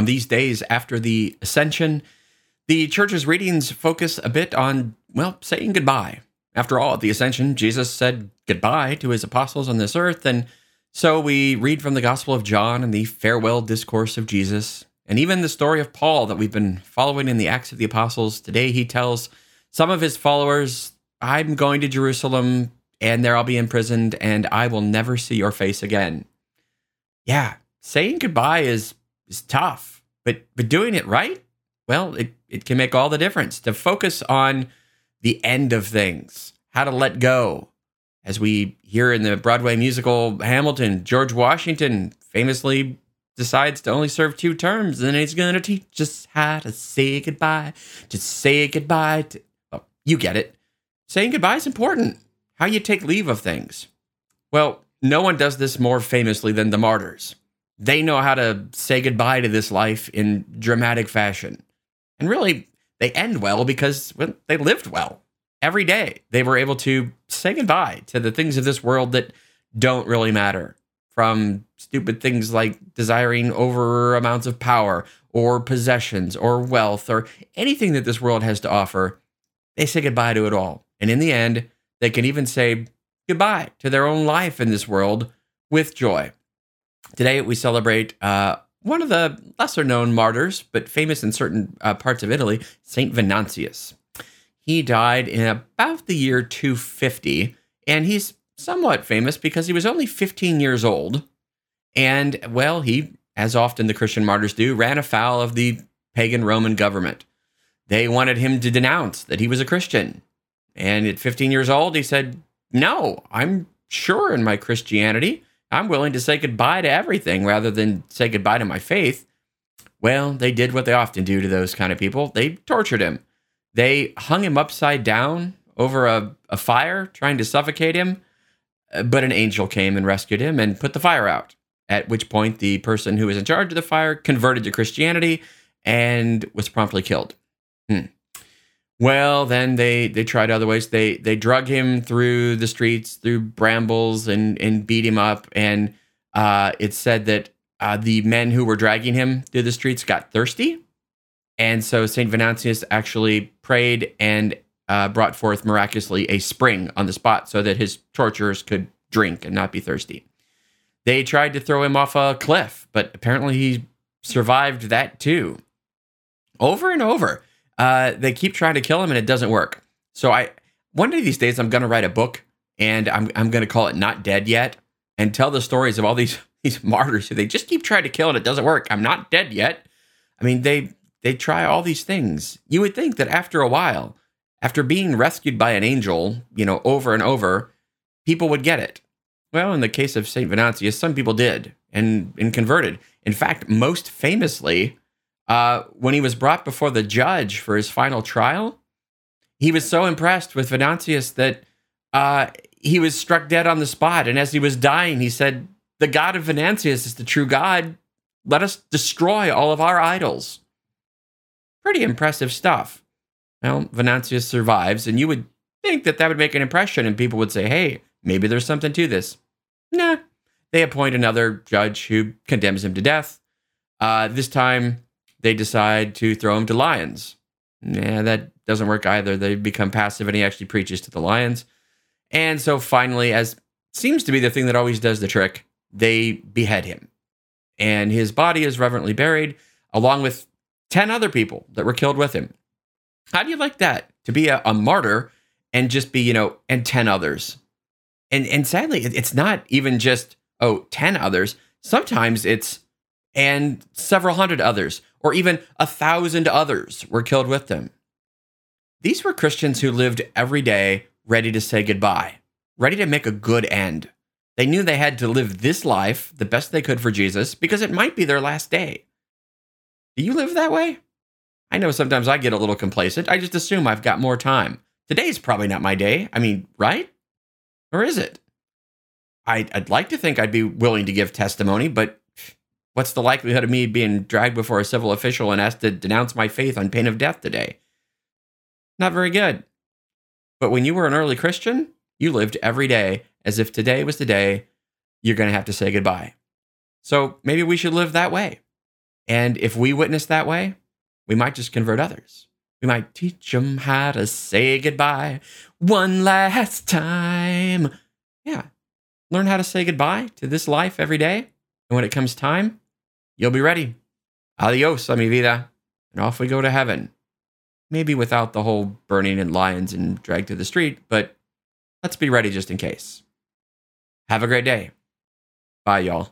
On these days after the Ascension, the Church's readings focus a bit on, well, saying goodbye. After all, at the Ascension, Jesus said goodbye to his apostles on this earth, and so we read from the Gospel of John and the farewell discourse of Jesus, and even the story of Paul that we've been following in the Acts of the Apostles. Today he tells some of his followers, I'm going to Jerusalem, and there I'll be imprisoned, and I will never see your face again. Yeah, saying goodbye is tough, but doing it right, well, it can make all the difference. To focus on the end of things, how to let go. As we hear in the Broadway musical Hamilton, George Washington famously decides to only serve 2 terms, and he's going to teach us how to say goodbye. Just say goodbye to... Oh, you get it. Saying goodbye is important. How you take leave of things. Well, no one does this more famously than the martyrs. They know how to say goodbye to this life in dramatic fashion. And really, they end well because, well, they lived well. Every day, they were able to say goodbye to the things of this world that don't really matter, from stupid things like desiring over amounts of power or possessions or wealth or anything that this world has to offer. They say goodbye to it all. And in the end, they can even say goodbye to their own life in this world with joy. Today, we celebrate one of the lesser-known martyrs, but famous in certain parts of Italy, St. Venantius. He died in about the year 250, and he's somewhat famous because he was only 15 years old. And, well, he, as often the Christian martyrs do, ran afoul of the pagan Roman government. They wanted him to denounce that he was a Christian. And at 15 years old, he said, no, I'm sure in my Christianity. I'm willing to say goodbye to everything rather than say goodbye to my faith. Well, they did what they often do to those kind of people. They tortured him. They hung him upside down over a fire, trying to suffocate him, but an angel came and rescued him and put the fire out, at which point the person who was in charge of the fire converted to Christianity and was promptly killed. Well, then they tried other ways. They drug him through the streets, through brambles, and beat him up. And it's said that the men who were dragging him through the streets got thirsty. And so St. Venantius actually prayed and brought forth miraculously a spring on the spot so that his torturers could drink and not be thirsty. They tried to throw him off a cliff, but apparently he survived that too. Over and over. They keep trying to kill him, and it doesn't work. So one of these days, I'm going to write a book, and I'm going to call it Not Dead Yet, and tell the stories of all these martyrs who they just keep trying to kill, and it doesn't work. I'm not dead yet. I mean, they try all these things. You would think that after a while, after being rescued by an angel, over and over, people would get it. Well, in the case of St. Venantius, some people did and converted. In fact, most famously... when he was brought before the judge for his final trial, he was so impressed with Venantius that he was struck dead on the spot. And as he was dying, he said, the God of Venantius is the true God. Let us destroy all of our idols. Pretty impressive stuff. Well, Venantius survives, and you would think that would make an impression, and people would say, hey, maybe there's something to this. Nah. They appoint another judge who condemns him to death. This time... they decide to throw him to lions. Yeah, that doesn't work either. They become passive, and he actually preaches to the lions. And so finally, as seems to be the thing that always does the trick, they behead him. And his body is reverently buried, along with 10 other people that were killed with him. How do you like that? To be a martyr and just be, and 10 others. And sadly, it's not even just, 10 others. Sometimes it's, and several hundred others, or even 1,000 others were killed with them. These were Christians who lived every day ready to say goodbye, ready to make a good end. They knew they had to live this life the best they could for Jesus because it might be their last day. Do you live that way? I know sometimes I get a little complacent. I just assume I've got more time. Today's probably not my day. I mean, right? Or is it? I'd like to think I'd be willing to give testimony, but what's the likelihood of me being dragged before a civil official and asked to denounce my faith on pain of death today? Not very good. But when you were an early Christian, you lived every day as if today was the day you're going to have to say goodbye. So maybe we should live that way. And if we witness that way, we might just convert others. We might teach them how to say goodbye one last time. Yeah. Learn how to say goodbye to this life every day. And when it comes time, you'll be ready. Adios, mi vida. And off we go to heaven. Maybe without the whole burning in lions and dragged to the street, but let's be ready just in case. Have a great day. Bye, y'all.